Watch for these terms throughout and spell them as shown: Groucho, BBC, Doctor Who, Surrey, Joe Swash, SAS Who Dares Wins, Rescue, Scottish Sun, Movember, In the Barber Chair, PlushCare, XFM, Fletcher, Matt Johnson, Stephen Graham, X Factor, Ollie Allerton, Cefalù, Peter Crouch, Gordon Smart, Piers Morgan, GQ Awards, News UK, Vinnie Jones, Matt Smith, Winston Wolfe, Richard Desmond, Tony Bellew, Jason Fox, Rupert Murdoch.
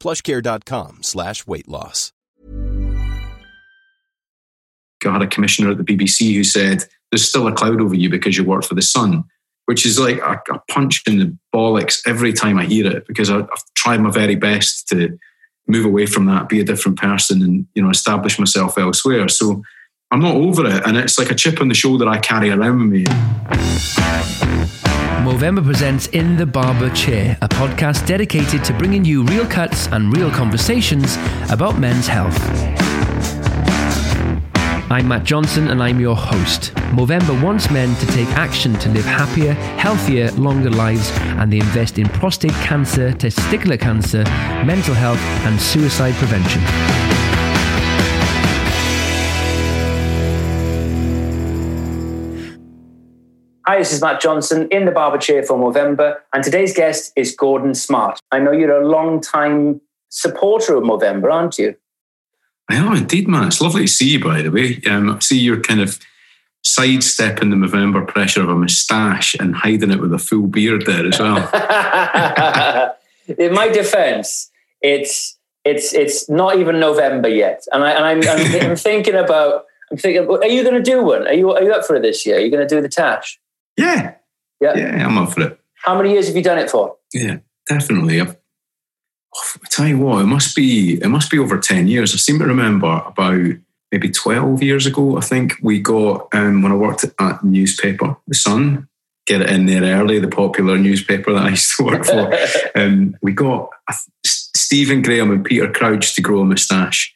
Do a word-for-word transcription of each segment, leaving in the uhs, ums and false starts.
PlushCare.com slash weight loss. I had a commissioner at the B B C who said, there's still a cloud over you because you work for The Sun, which is like a, a punch in the bollocks every time I hear it, because I, I've tried my very best to move away from that, be a different person and, you know, establish myself elsewhere. So I'm not over it. And it's like a chip on the shoulder I carry around with me. Movember presents In the Barber Chair, a podcast dedicated to bringing you real cuts and real conversations about men's health. I'm Matt Johnson and I'm your host. Movember wants men to take action to live happier, healthier, longer lives, and they invest in prostate cancer, testicular cancer, mental health and suicide prevention. Hi, this is Matt Johnson in the Barber Chair for Movember, and today's guest is Gordon Smart. I know you're a long-time supporter of Movember, aren't you? I am indeed, Matt. It's lovely to see you, by the way. Um, I see you're kind of sidestepping the Movember pressure of a moustache and hiding it with a full beard there as well. In my defence, it's it's it's not even November yet, and, I, and I'm, I'm, I'm thinking about I'm thinking. Are you going to do one? Are you are you up for it this year? Are you going to do the Tash? Yeah. Yep. Yeah, I'm up for it. How many years have you done it for? Yeah, definitely. I've, I tell you what, it must be it must be over ten years. I seem to remember about maybe twelve years ago, I think, we got, um, when I worked at the newspaper, The Sun, get it in there early, the popular newspaper that I used to work for, um, we got Stephen Graham and Peter Crouch to grow a moustache.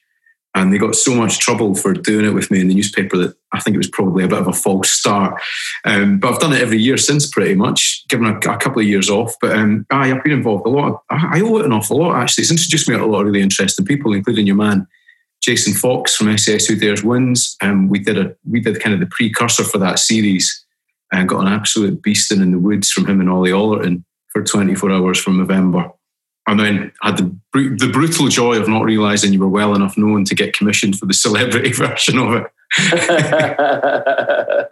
And they got so much trouble for doing it with me in the newspaper that I think it was probably a bit of a false start. Um, but I've done it every year since, pretty much, given a, a couple of years off. But um, I, I've been involved a lot. Of, I owe it an awful lot, actually. It's introduced me to a lot of really interesting people, including your man, Jason Fox from S A S Who Dares Wins. Um, we did a we did kind of the precursor for that series and got an absolute beasting in the woods from him and Ollie Allerton for twenty-four hours from November. And then had the, the brutal joy of not realising you were well enough known to get commissioned for the celebrity version of it.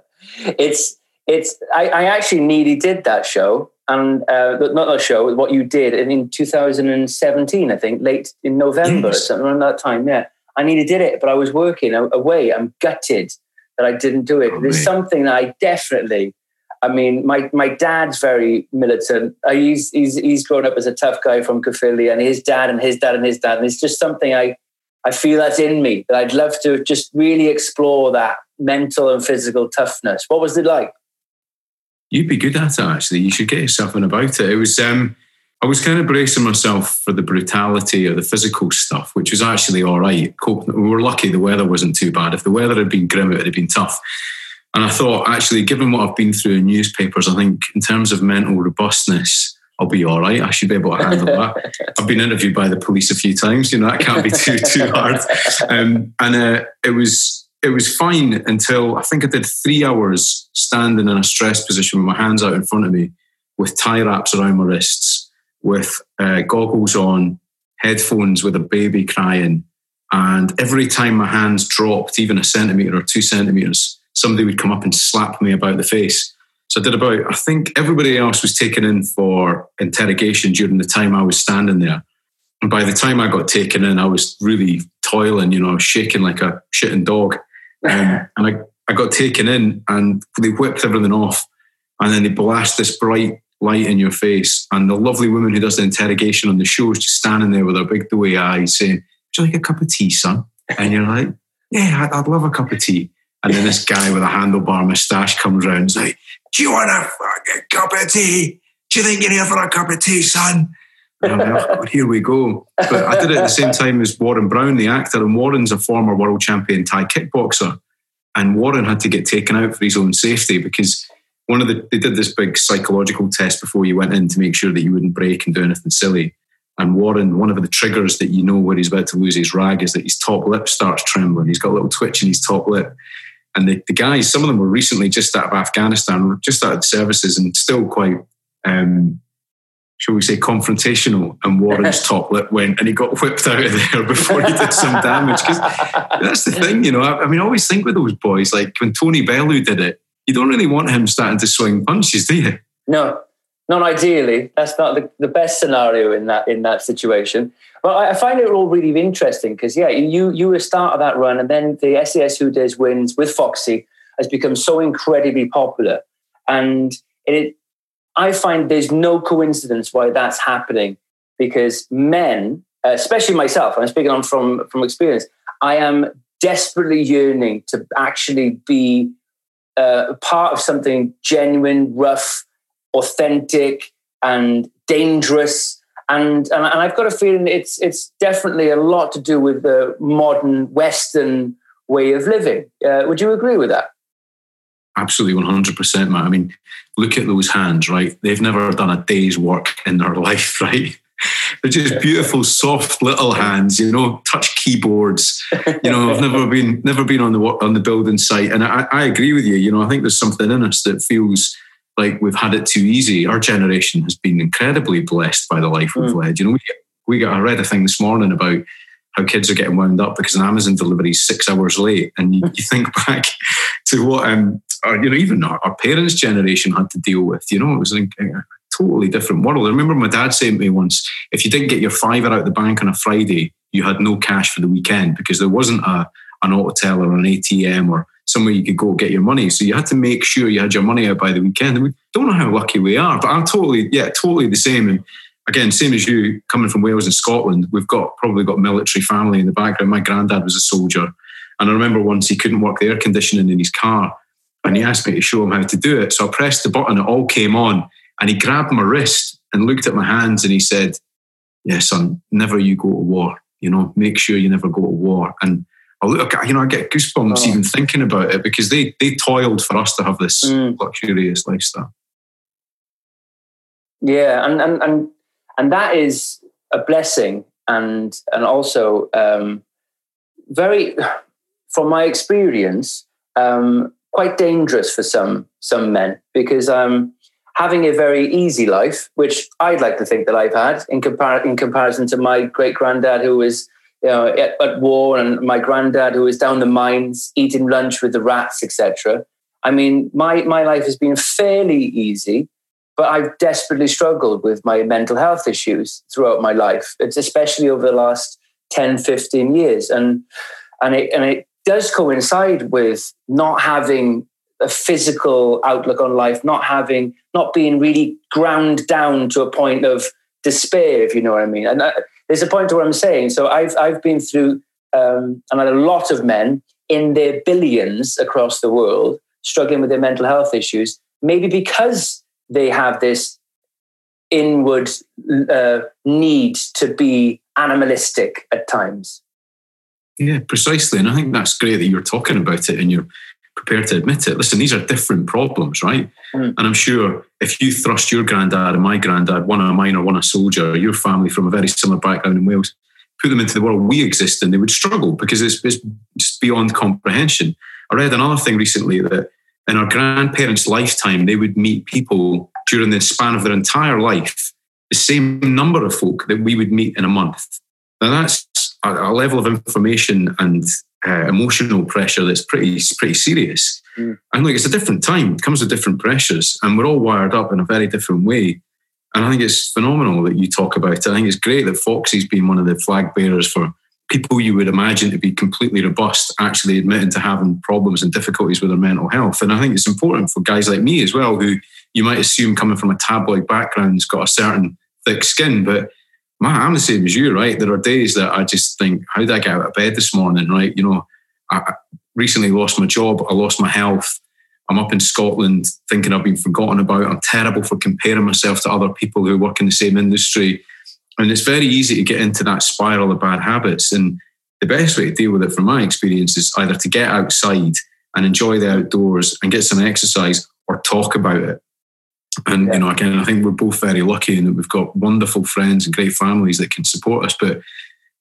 it's it's. I, I actually nearly did that show, and uh, not that show. What you did in two thousand seventeen, I think, late in November, yes. Or something around that time. Yeah, I nearly did it, but I was working away. I'm gutted that I didn't do it. Oh, There's mate. something that I definitely. I mean, my, my dad's very militant. He's, he's he's grown up as a tough guy from Cefalù, and his dad and his dad and his dad. And it's just something I, I feel that's in me, that I'd love to just really explore that mental and physical toughness. What was it like? You'd be good at it, actually. You should get yourself in about it. It was um, I was kind of bracing myself for the brutality or the physical stuff, which was actually all right. We were lucky the weather wasn't too bad. If the weather had been grim, it would have been tough. And I thought, actually, given what I've been through in newspapers, I think in terms of mental robustness, I'll be all right. I should be able to handle that. I've been interviewed by the police a few times. You know, that can't be too too hard. Um, and uh, it was it was fine until I think I did three hours standing in a stress position with my hands out in front of me, with tie wraps around my wrists, with uh, goggles on, headphones with a baby crying. And every time my hands dropped, even a centimetre or two centimetres, somebody would come up and slap me about the face. So I did about, I think everybody else was taken in for interrogation during the time I was standing there. And by the time I got taken in, I was really toiling, you know, I was shaking like a shitting dog. Um, and I, I got taken in and they whipped everything off. And then they blast this bright light in your face. And the lovely woman who does the interrogation on the show is just standing there with her big dewy eyes saying, do you like a cup of tea, son? And you're like, yeah, I'd, I'd love a cup of tea. And then this guy with a handlebar moustache comes round and is like, do you want a fucking cup of tea? Do you think you're here for a cup of tea, son? And I'm like, oh, here we go. But I did it at the same time as Warren Brown, the actor, and Warren's a former world champion Thai kickboxer. And Warren had to get taken out for his own safety because one of the, they did this big psychological test before you went in to make sure that you wouldn't break and do anything silly. And Warren, one of the triggers that you know where he's about to lose his rag is that his top lip starts trembling. He's got a little twitch in his top lip. And the, the guys, some of them were recently just out of Afghanistan, just out of services and still quite, um, shall we say, confrontational. And Warren's top lip went and he got whipped out of there before he did some damage. Because that's the thing, you know. I, I mean, I always think with those boys, like when Tony Bellew did it, you don't really want him starting to swing punches, do you? No. Not ideally. That's not the, the best scenario in that in that situation. Well, I, I find it all really interesting because, yeah, you you were start of that run and then the S A S Who Dares Wins with Foxy has become so incredibly popular. And it, I find there's no coincidence why that's happening because men, especially myself, I'm speaking on from, from experience, I am desperately yearning to actually be uh, part of something genuine, rough, authentic and dangerous, and, and and I've got a feeling it's it's definitely a lot to do with the modern Western way of living. Uh, would you agree with that? Absolutely, one hundred percent, Matt. I mean, look at those hands, right? They've never done a day's work in their life, right? They're just beautiful, soft little hands, you know, touch keyboards. You know, I've never been never been on the on the building site, and I, I agree with you. You know, I think there's something in us that feels like we've had it too easy. Our generation has been incredibly blessed by the life mm. we've led. You know, we, we got, I read a thing this morning about how kids are getting wound up because an Amazon delivery is six hours late. And you, you think back to what, um, our, you know, even our, our parents' generation had to deal with. You know, it was a, a totally different world. I remember my dad saying to me once, if you didn't get your fiver out of the bank on a Friday, you had no cash for the weekend because there wasn't a an autotel or an A T M or somewhere you could go get your money. So you had to make sure you had your money out by the weekend. And we don't know how lucky we are, but I'm totally, yeah, totally the same. And again, same as you, coming from Wales and Scotland, we've got probably got military family in the background. My granddad was a soldier. And I remember once he couldn't work the air conditioning in his car and he asked me to show him how to do it. So I pressed the button, it all came on and he grabbed my wrist and looked at my hands and he said, yeah, son, never you go to war, you know, make sure you never go to war. And I look, you know, I get goosebumps oh. even thinking about it because they, they toiled for us to have this mm. luxurious lifestyle. Yeah, and and and and that is a blessing, and and also um, very, from my experience, um, quite dangerous for some some men because um, having a very easy life, which I'd like to think that I've had in compar- in comparison to my great granddad who was, you know, at, at war, and my granddad who was down the mines eating lunch with the rats, et cetera. I mean, my, my life has been fairly easy, but I've desperately struggled with my mental health issues throughout my life. It's especially over the last ten, fifteen years. And, and, it, and it does coincide with not having a physical outlook on life, not having, not being really ground down to a point of despair, if you know what I mean. And I, there's a point to what I'm saying. So I've I've been through, um, and a lot of men in their billions across the world struggling with their mental health issues, maybe because they have this inward uh, need to be animalistic at times. Yeah, precisely. And I think that's great that you're talking about it and you're prepared to admit it. Listen, these are different problems, right? Mm. And I'm sure if you thrust your granddad and my granddad, one a miner, one a soldier, your family from a very similar background in Wales, put them into the world we exist in, they would struggle because it's, it's just beyond comprehension. I read another thing recently that in our grandparents' lifetime, they would meet people during the span of their entire life, the same number of folk that we would meet in a month. Now that's a, a level of information and Uh, emotional pressure that's pretty pretty serious. Mm. And like, it's a different time. It comes with different pressures and we're all wired up in a very different way. And I think it's phenomenal that you talk about it. I think it's great that Foxy's been one of the flag bearers for people you would imagine to be completely robust, actually admitting to having problems and difficulties with their mental health. And I think it's important for guys like me as well, who you might assume coming from a tabloid background has got a certain thick skin, but man, I'm the same as you, right? There are days that I just think, how did I get out of bed this morning, right? You know, I recently lost my job. I lost my health. I'm up in Scotland thinking I've been forgotten about. I'm terrible for comparing myself to other people who work in the same industry. And it's very easy to get into that spiral of bad habits. And the best way to deal with it, from my experience, is either to get outside and enjoy the outdoors and get some exercise, or talk about it. And, you know, again, I think we're both very lucky in that we've got wonderful friends and great families that can support us. But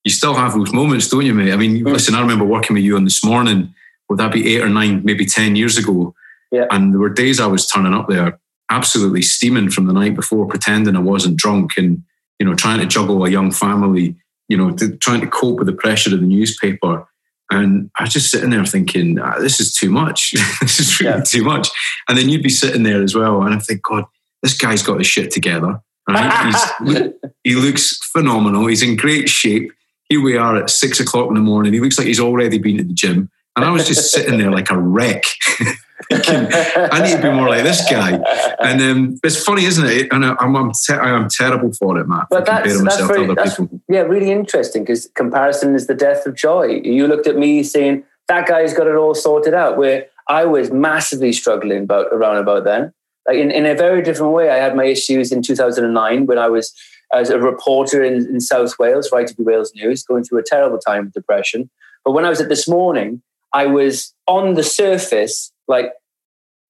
you still have those moments, don't you, mate? I mean, listen, I remember working with you on This Morning. Would that be eight or nine, maybe ten years ago? Yeah. And there were days I was turning up there absolutely steaming from the night before, pretending I wasn't drunk, and, you know, trying to juggle a young family, you know, to, trying to cope with the pressure of the newspaper. And I was just sitting there thinking, ah, this is too much. This is really yeah. too much. And then you'd be sitting there as well, and I think, God, this guy's got his shit together. Right? He's, he looks phenomenal. He's in great shape. Here we are at six o'clock in the morning. He looks like he's already been to the gym. And I was just sitting there like a wreck. Thinking, I need to be more like this guy. And um, it's funny, isn't it? And I'm, I'm, te- I'm terrible for it, Matt. But that's, that's, very, that's yeah, really interesting, because comparison is the death of joy. You looked at me saying, that guy's got it all sorted out, where I was massively struggling about, around about then. Like in, in a very different way, I had my issues in two thousand nine when I was as a reporter in, in South Wales, writing for Wales News, going through a terrible time of depression. But when I was at This Morning, I was on the surface, like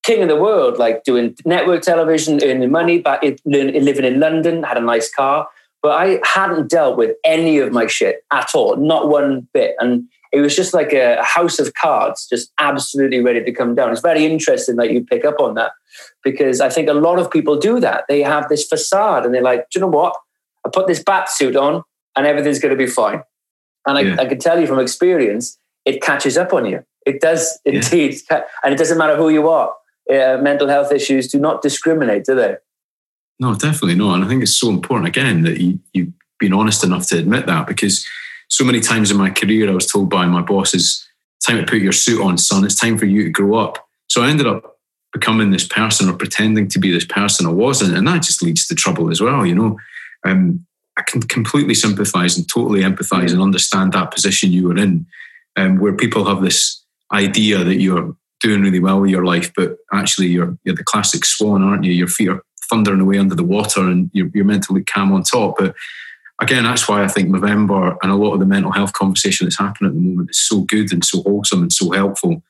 king of the world, like doing network television, earning money, back in, living in London, had a nice car. But I hadn't dealt with any of my shit at all, not one bit. And it was just like a house of cards, just absolutely ready to come down. It's very interesting that you pick up on that, because I think a lot of people do that. They have this facade and they're like, do you know what? I put this bat suit on and everything's going to be fine. And I, yeah. I can tell you from experience, it catches up on you. It does indeed. Yeah. And it doesn't matter who you are. Uh, mental health issues do not discriminate, do they? No, definitely not. And I think it's so important, again, that you, you've been honest enough to admit that, because so many times in my career, I was told by my bosses, time to put your suit on, son. It's time for you to grow up. So I ended up becoming this person, or pretending to be this person I wasn't. And that just leads to trouble as well, you know. Um, I can completely sympathise and totally empathise and understand that position you were in, um, where people have this idea that you're doing really well with your life, but actually you're you're the classic swan, aren't you? Your feet are thundering away under the water and you're, you're meant to look calm on top. But again, that's why I think Movember and a lot of the mental health conversation that's happening at the moment is so good and so wholesome and so helpful.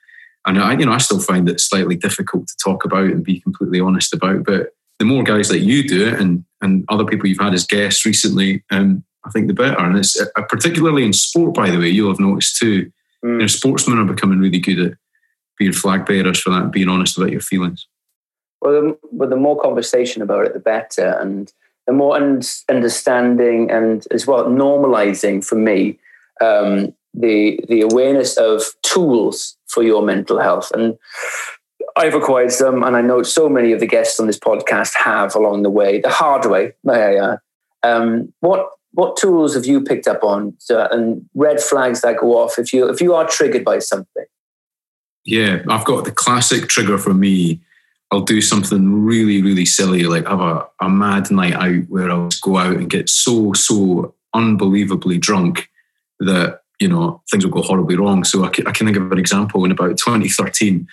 And I, you know, I still find it slightly difficult to talk about and be completely honest about. But the more guys that you do it, and and other people you've had as guests recently, um, I think the better. And it's uh, particularly in sport, by the way, you'll have noticed too. You know, sportsmen are becoming really good at being flag bearers for that and being honest about your feelings. Well, but the more conversation about it, the better, and the more understanding, and as well normalizing for me um, the the awareness of tools for your mental health. And I've acquired some, and I know so many of the guests on this podcast have along the way, the hard way. Uh, um, what? What tools have you picked up on uh, and red flags that go off if you if you are triggered by something? Yeah, I've got the classic trigger for me. I'll do something really, really silly, like have a, a mad night out where I'll just go out and get so, so unbelievably drunk that, you know, things will go horribly wrong. So I can, I can think of an example in about twenty thirteen.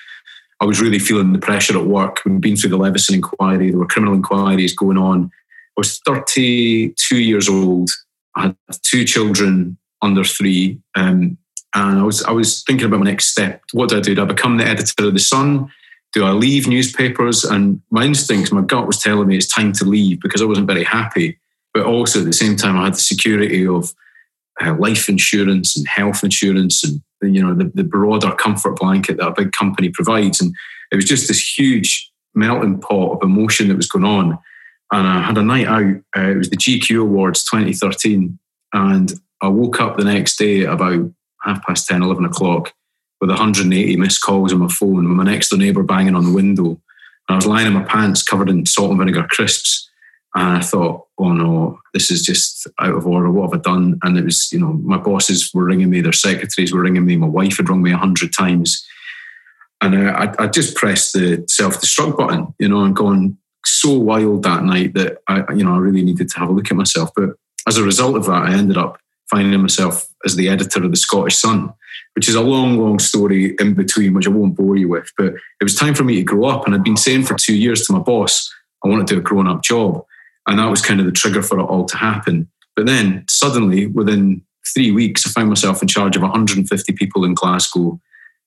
I was really feeling the pressure at work. We'd been through the Leveson inquiry. There were criminal inquiries going on. I was thirty-two years old. I had two children under three. Um, and I was I was thinking about my next step. What do I do? Do I become the editor of The Sun? Do I leave newspapers? And my instincts, my gut was telling me it's time to leave, because I wasn't very happy. But also at the same time, I had the security of uh, life insurance and health insurance and, you know, the, the broader comfort blanket that a big company provides. And it was just this huge melting pot of emotion that was going on. And I had a night out, uh, it was the G Q Awards twenty thirteen, and I woke up the next day about half past ten, eleven o'clock, with one hundred eighty missed calls on my phone, with my next door neighbour banging on the window. And I was lying in my pants covered in salt and vinegar crisps, and I thought, oh no, this is just out of order, what have I done? And it was, you know, my bosses were ringing me, their secretaries were ringing me, my wife had rung me one hundred times, and I, I just pressed the self-destruct button, you know, and gone so wild that night that I, you know, I really needed to have a look at myself. But as a result of that, I ended up finding myself as the editor of the Scottish Sun, which is a long, long story in between, which I won't bore you with. But it was time for me to grow up. And I'd been saying for two years to my boss, I want to do a grown-up job. And that was kind of the trigger for it all to happen. But then suddenly, within three weeks, I found myself in charge of one hundred fifty people in Glasgow.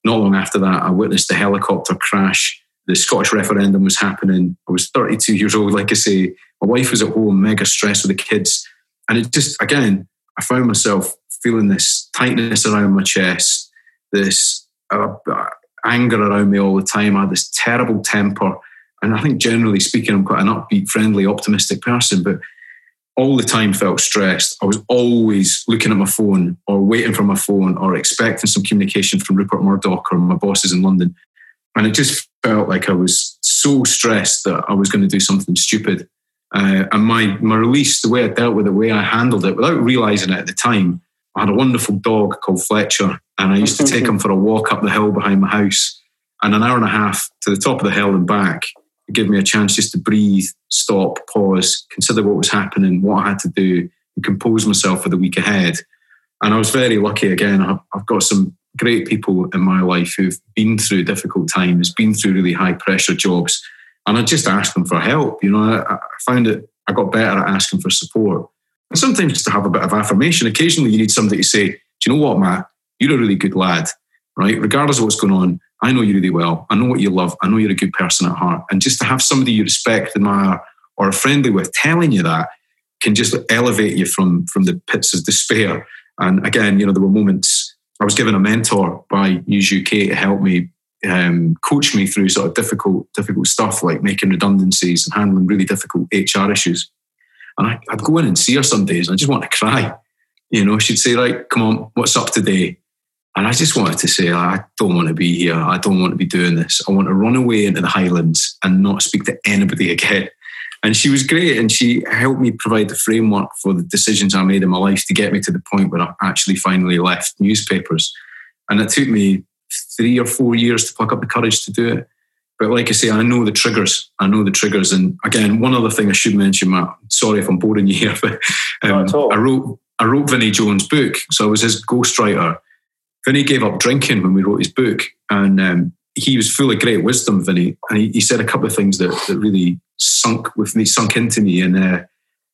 Not long after that, I witnessed the helicopter crash. The Scottish referendum was happening. I was thirty-two years old, like I say. My wife was at home, mega stressed with the kids. And it just, again, I found myself feeling this tightness around my chest, this uh, anger around me all the time. I had this terrible temper. And I think generally speaking, I'm quite an upbeat, friendly, optimistic person, but all the time felt stressed. I was always looking at my phone or waiting for my phone or expecting some communication from Rupert Murdoch or my bosses in London. And it just felt like I was so stressed that I was going to do something stupid. Uh, and my, my release, the way I dealt with it, the way I handled it, without realising it at the time, I had a wonderful dog called Fletcher, and I used to take him for a walk up the hill behind my house, and an hour and a half to the top of the hill and back. It gave me a chance just to breathe, stop, pause, consider what was happening, what I had to do, and compose myself for the week ahead. And I was very lucky again. I've got some great people in my life who've been through difficult times, been through really high pressure jobs. And I just asked them for help. You know, I, I found it, I got better at asking for support. And sometimes just to have a bit of affirmation. Occasionally you need somebody to say, do you know what, Matt? You're a really good lad, right? Regardless of what's going on, I know you really well. I know what you love. I know you're a good person at heart. And just to have somebody you respect, admire, or are friendly with telling you that can just elevate you from, from the pits of despair. And again, you know, there were moments I was given a mentor by News U K to help me um, coach me through sort of difficult, difficult stuff like making redundancies and handling really difficult H R issues. And I, I'd go in and see her some days and I just want to cry. You know, she'd say, right, come on, what's up today? And I just wanted to say, I don't want to be here. I don't want to be doing this. I want to run away into the Highlands and not speak to anybody again. And she was great. And she helped me provide the framework for the decisions I made in my life to get me to the point where I actually finally left newspapers. And it took me three or four years to pluck up the courage to do it. But like I say, I know the triggers. I know the triggers. And again, one other thing I should mention, Matt, sorry if I'm boring you here, but um, I wrote I wrote Vinnie Jones' book. So I was his ghostwriter. Vinnie gave up drinking when we wrote his book, and um, he was full of great wisdom, Vinnie. And he, he said a couple of things that, that really sunk with me, sunk into me. And uh,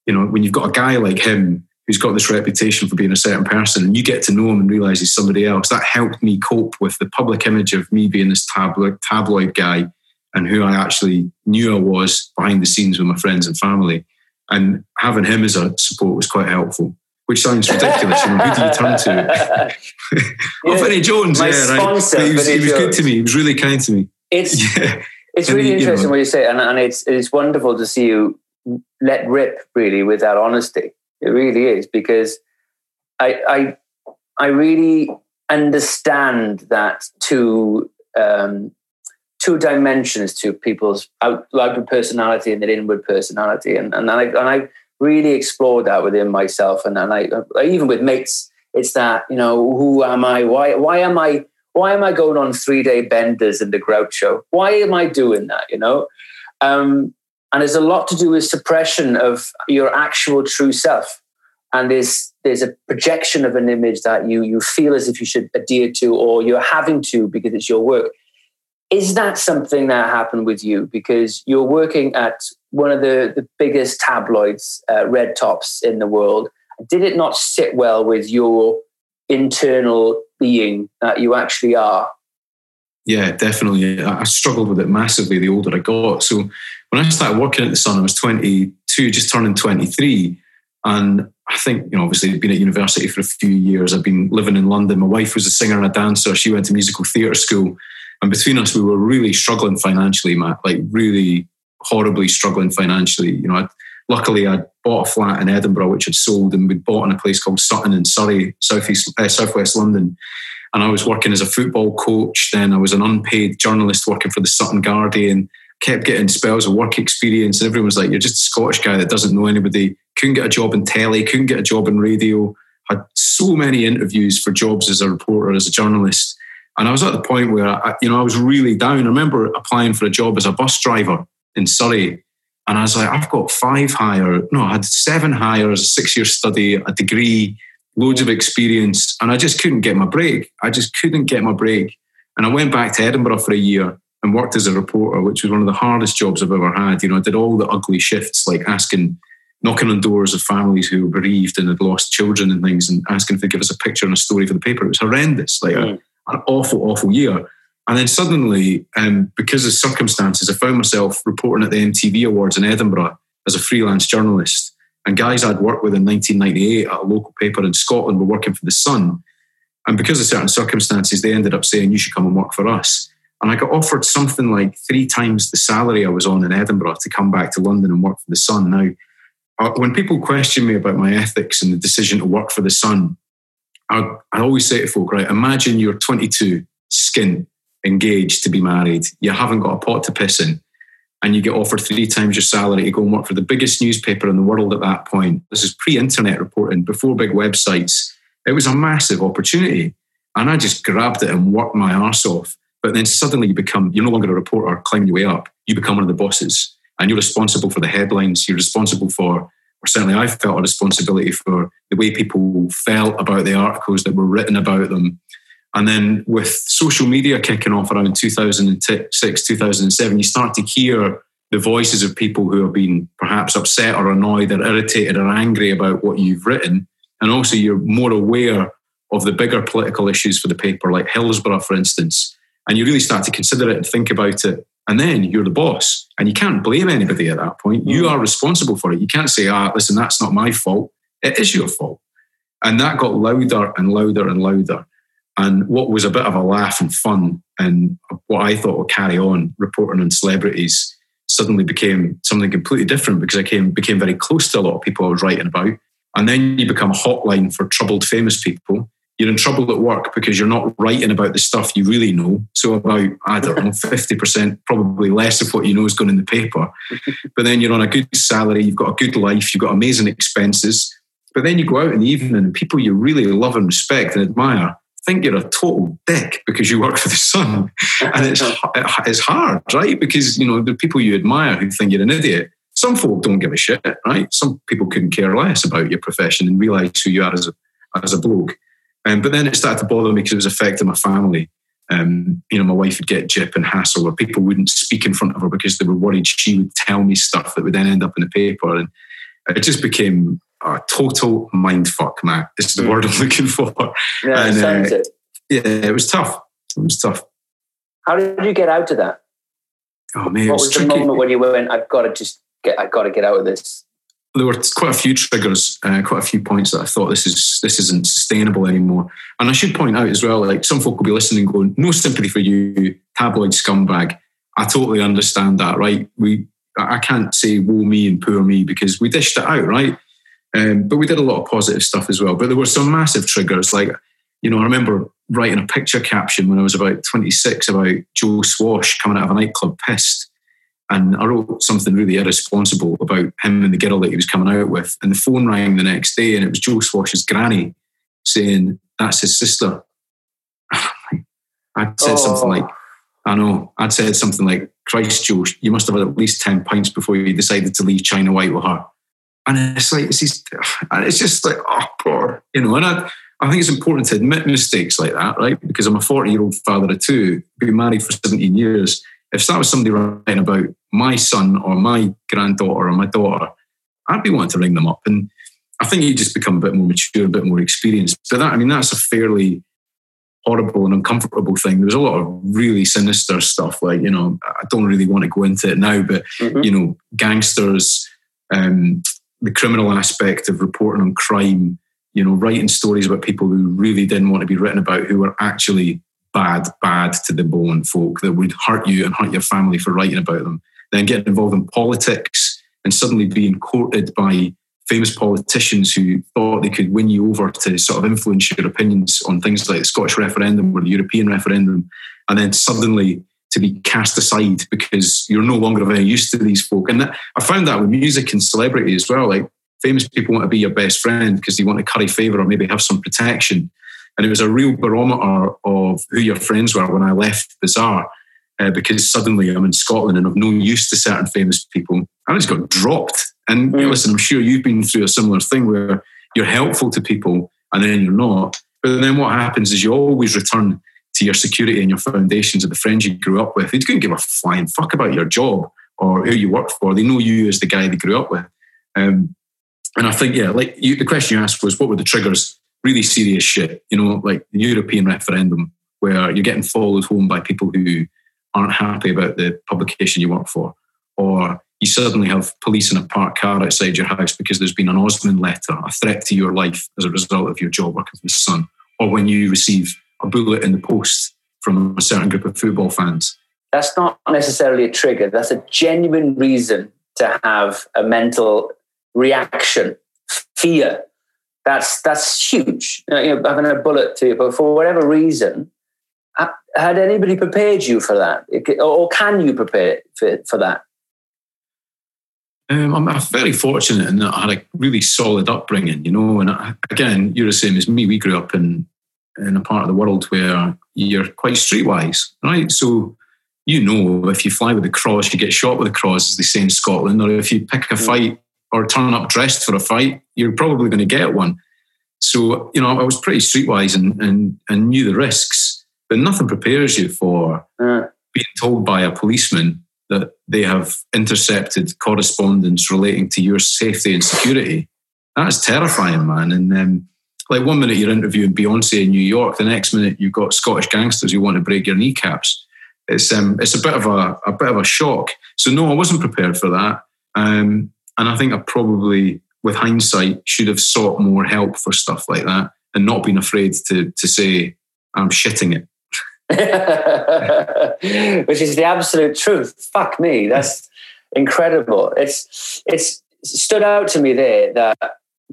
you know, when you've got a guy like him who's got this reputation for being a certain person, and you get to know him and realise he's somebody else, that helped me cope with the public image of me being this tabloid tabloid guy, and who I actually knew I was behind the scenes with my friends and family. And having him as a support was quite helpful. Which sounds ridiculous. You know, who do you turn to? Oh, Vinnie Jones. My yeah, sponsor, right. He was, he was good to me. He was really kind to me. It's yeah. it's really he, interesting you know. What you say, and, and it's it's wonderful to see you let rip really with that honesty. It really is, because I I I really understand that two um, two dimensions to people's outward personality and their inward personality, and and I and I. really explored that within myself, and, and I, I even with mates, it's that, you know, who am I? Why why am I why am I going on three day benders in the Groucho? Why am I doing that? You know, um, and there's a lot to do with suppression of your actual true self, and there's there's a projection of an image that you you feel as if you should adhere to, or you're having to because it's your work. Is that something that happened with you? Because you're working at one of the, the biggest tabloids, uh, red tops in the world. Did it not sit well with your internal being that you actually are? Yeah, definitely. I struggled with it massively the older I got. So when I started working at The Sun, I was twenty-two, just turning twenty-three. And I think, you know, obviously I'd been at university for a few years. I'd been living in London. My wife was a singer and a dancer. She went to musical theatre school. And between us, we were really struggling financially, Matt, like really horribly struggling financially. You know, I'd, luckily I'd bought a flat in Edinburgh, which I'd sold, and we'd bought in a place called Sutton in Surrey, southeast, uh, southwest London. And I was working as a football coach. Then I was an unpaid journalist working for the Sutton Guardian, kept getting spells of work experience. And everyone was like, you're just a Scottish guy that doesn't know anybody. Couldn't get a job in telly, couldn't get a job in radio. Had so many interviews for jobs as a reporter, as a journalist. And I was at the point where, I, you know, I was really down. I remember applying for a job as a bus driver in Surrey. And I was like, I've got five hire, no, I had seven hires, a six-year study, a degree, loads of experience. And I just couldn't get my break. I just couldn't get my break. And I went back to Edinburgh for a year and worked as a reporter, which was one of the hardest jobs I've ever had. You know, I did all the ugly shifts, like asking, knocking on doors of families who were bereaved and had lost children and things, and asking if they'd give us a picture and a story for the paper. It was horrendous, like mm. a, an awful, awful year. And then suddenly, um, because of circumstances, I found myself reporting at the M T V Awards in Edinburgh as a freelance journalist. And guys I'd worked with in nineteen ninety-eight at a local paper in Scotland were working for The Sun. And because of certain circumstances, they ended up saying, you should come and work for us. And I got offered something like three times the salary I was on in Edinburgh to come back to London and work for The Sun. Now, when people question me about my ethics and the decision to work for The Sun, I, I always say to folk, right, imagine you're twenty-two, skint, engaged to be married, you haven't got a pot to piss in, and you get offered three times your salary to go and work for the biggest newspaper in the world at that point. This is pre-internet reporting, before big websites. It was a massive opportunity. And I just grabbed it and worked my arse off. But then suddenly you become, you're no longer a reporter, climb your way up. You become one of the bosses. And you're responsible for the headlines. You're responsible for, or certainly I felt a responsibility for the way people felt about the articles that were written about them. And then with social media kicking off around two thousand six, two thousand seven, you start to hear the voices of people who have been perhaps upset or annoyed or irritated or angry about what you've written. And also you're more aware of the bigger political issues for the paper, like Hillsborough, for instance. And you really start to consider it and think about it. And then you're the boss. And you can't blame anybody at that point. You are responsible for it. You can't say, ah, listen, that's not my fault. It is your fault. And that got louder and louder and louder. And what was a bit of a laugh and fun and what I thought would carry on, reporting on celebrities, suddenly became something completely different because I came, became very close to a lot of people I was writing about. And then you become a hotline for troubled famous people. You're in trouble at work because you're not writing about the stuff you really know. So about, I don't know, fifty percent, probably less of what you know is going in the paper. But then you're on a good salary, you've got a good life, you've got amazing expenses. But then you go out in the evening and people you really love and respect and admire think you're a total dick because you work for The Sun. And it's it's hard, right? Because, you know, the people you admire who think you're an idiot. Some folk don't give a shit, right? Some people couldn't care less about your profession and realise who you are as a, as a bloke. Um, but then it started to bother me because it was affecting my family. Um, you know, my wife would get gyp and hassle, or people wouldn't speak in front of her because they were worried she would tell me stuff that would then end up in the paper. And it just became a total mindfuck, Matt. It's the word I'm looking for. Yeah, and, sounds uh, it. Yeah, it was tough. It was tough. How did you get out of that? Oh, man, what was, was the moment when you went, I've got to just get, I've got to get out of this? There were quite a few triggers, uh, quite a few points that I thought this is this isn't sustainable anymore. And I should point out as well, like some folk will be listening, going, "No sympathy for you, tabloid scumbag." I totally understand that, right? We, I can't say "woe me" and "poor me" because we dished it out, right? Um, but we did a lot of positive stuff as well. But there were some massive triggers. Like, you know, I remember writing a picture caption when I was about twenty-six about Joe Swash coming out of a nightclub pissed. And I wrote something really irresponsible about him and the girl that he was coming out with. And the phone rang the next day and it was Joe Swash's granny saying, "That's his sister." I'd said oh. something like, I know, I'd said something like, "Christ, Joe, you must have had at least ten pints before you decided to leave China White with her." And it's like, it's just, it's just like, oh, poor, you know. And I, I think it's important to admit mistakes like that, right? Because I'm a forty-year-old father of two, been married for seventeen years. If that was somebody writing about my son or my granddaughter or my daughter, I'd be wanting to ring them up. And I think you just become a bit more mature, a bit more experienced. But that, I mean, that's a fairly horrible and uncomfortable thing. There was a lot of really sinister stuff. Like, you know, I don't really want to go into it now, but, mm-hmm. you know, gangsters, um, the criminal aspect of reporting on crime, you know, writing stories about people who really didn't want to be written about, who were actually bad, bad to the bone folk that would hurt you and hurt your family for writing about them. Then getting involved in politics and suddenly being courted by famous politicians who thought they could win you over to sort of influence your opinions on things like the Scottish referendum or the European referendum. And then suddenly to be cast aside because you're no longer very used to these folk. And that, I found that with music and celebrity as well. Like, famous people want to be your best friend because they want to curry favour or maybe have some protection. And it was a real barometer of who your friends were when I left Bazaar. uh, because suddenly I'm in Scotland and I've no use to certain famous people. I just got dropped. And mm. listen, I'm sure you've been through a similar thing where you're helpful to people and then you're not. But then what happens is you always return to your security and your foundations of the friends you grew up with. They couldn't give a flying fuck about your job or who you work for. They know you as the guy they grew up with. Um, and I think, yeah, like you, the question you asked was, what were the triggers? Really serious shit, you know, like the European referendum, where you're getting followed home by people who aren't happy about the publication you work for, or you suddenly have police in a parked car outside your house because there's been an Osman letter, a threat to your life as a result of your job working for The Sun, or when you receive a bullet in the post from a certain group of football fans. That's not necessarily a trigger. That's a genuine reason to have a mental reaction, fear. That's that's huge. You know, you know, having a bullet to you, but for whatever reason, had anybody prepared you for that? Or can you prepare for, for that? Um, I'm very fortunate in that I had a really solid upbringing, you know. And I, again, you're the same as me. We grew up in in a part of the world where you're quite streetwise, right? So, you know, if you fly with a cross, you get shot with a cross, as they say in Scotland, or if you pick a fight or turn up dressed for a fight, you're probably going to get one. So, you know, I was pretty streetwise and and, and knew the risks, but nothing prepares you for mm. being told by a policeman that they have intercepted correspondence relating to your safety and security. That's terrifying, man. And um, like one minute you're interviewing Beyonce in New York, the next minute you've got Scottish gangsters who want to break your kneecaps. It's um, it's a bit of a, a bit of a shock. So no, I wasn't prepared for that. Um, And I think I probably, with hindsight, should have sought more help for stuff like that and not been afraid to to say, I'm shitting it. Which is the absolute truth. Fuck me. That's incredible. It's it's stood out to me there that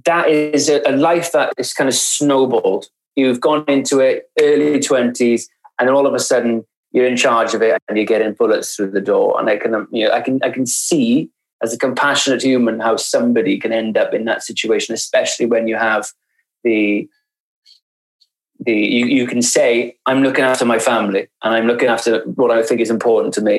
that is a life that is kind of snowballed. You've gone into it early twenties and then all of a sudden you're in charge of it and you're getting bullets through the door. And I can, you know, I can I can see, as a compassionate human, how somebody can end up in that situation, especially when you have the, the you, you can say, I'm looking after my family and I'm looking after what I think is important to me.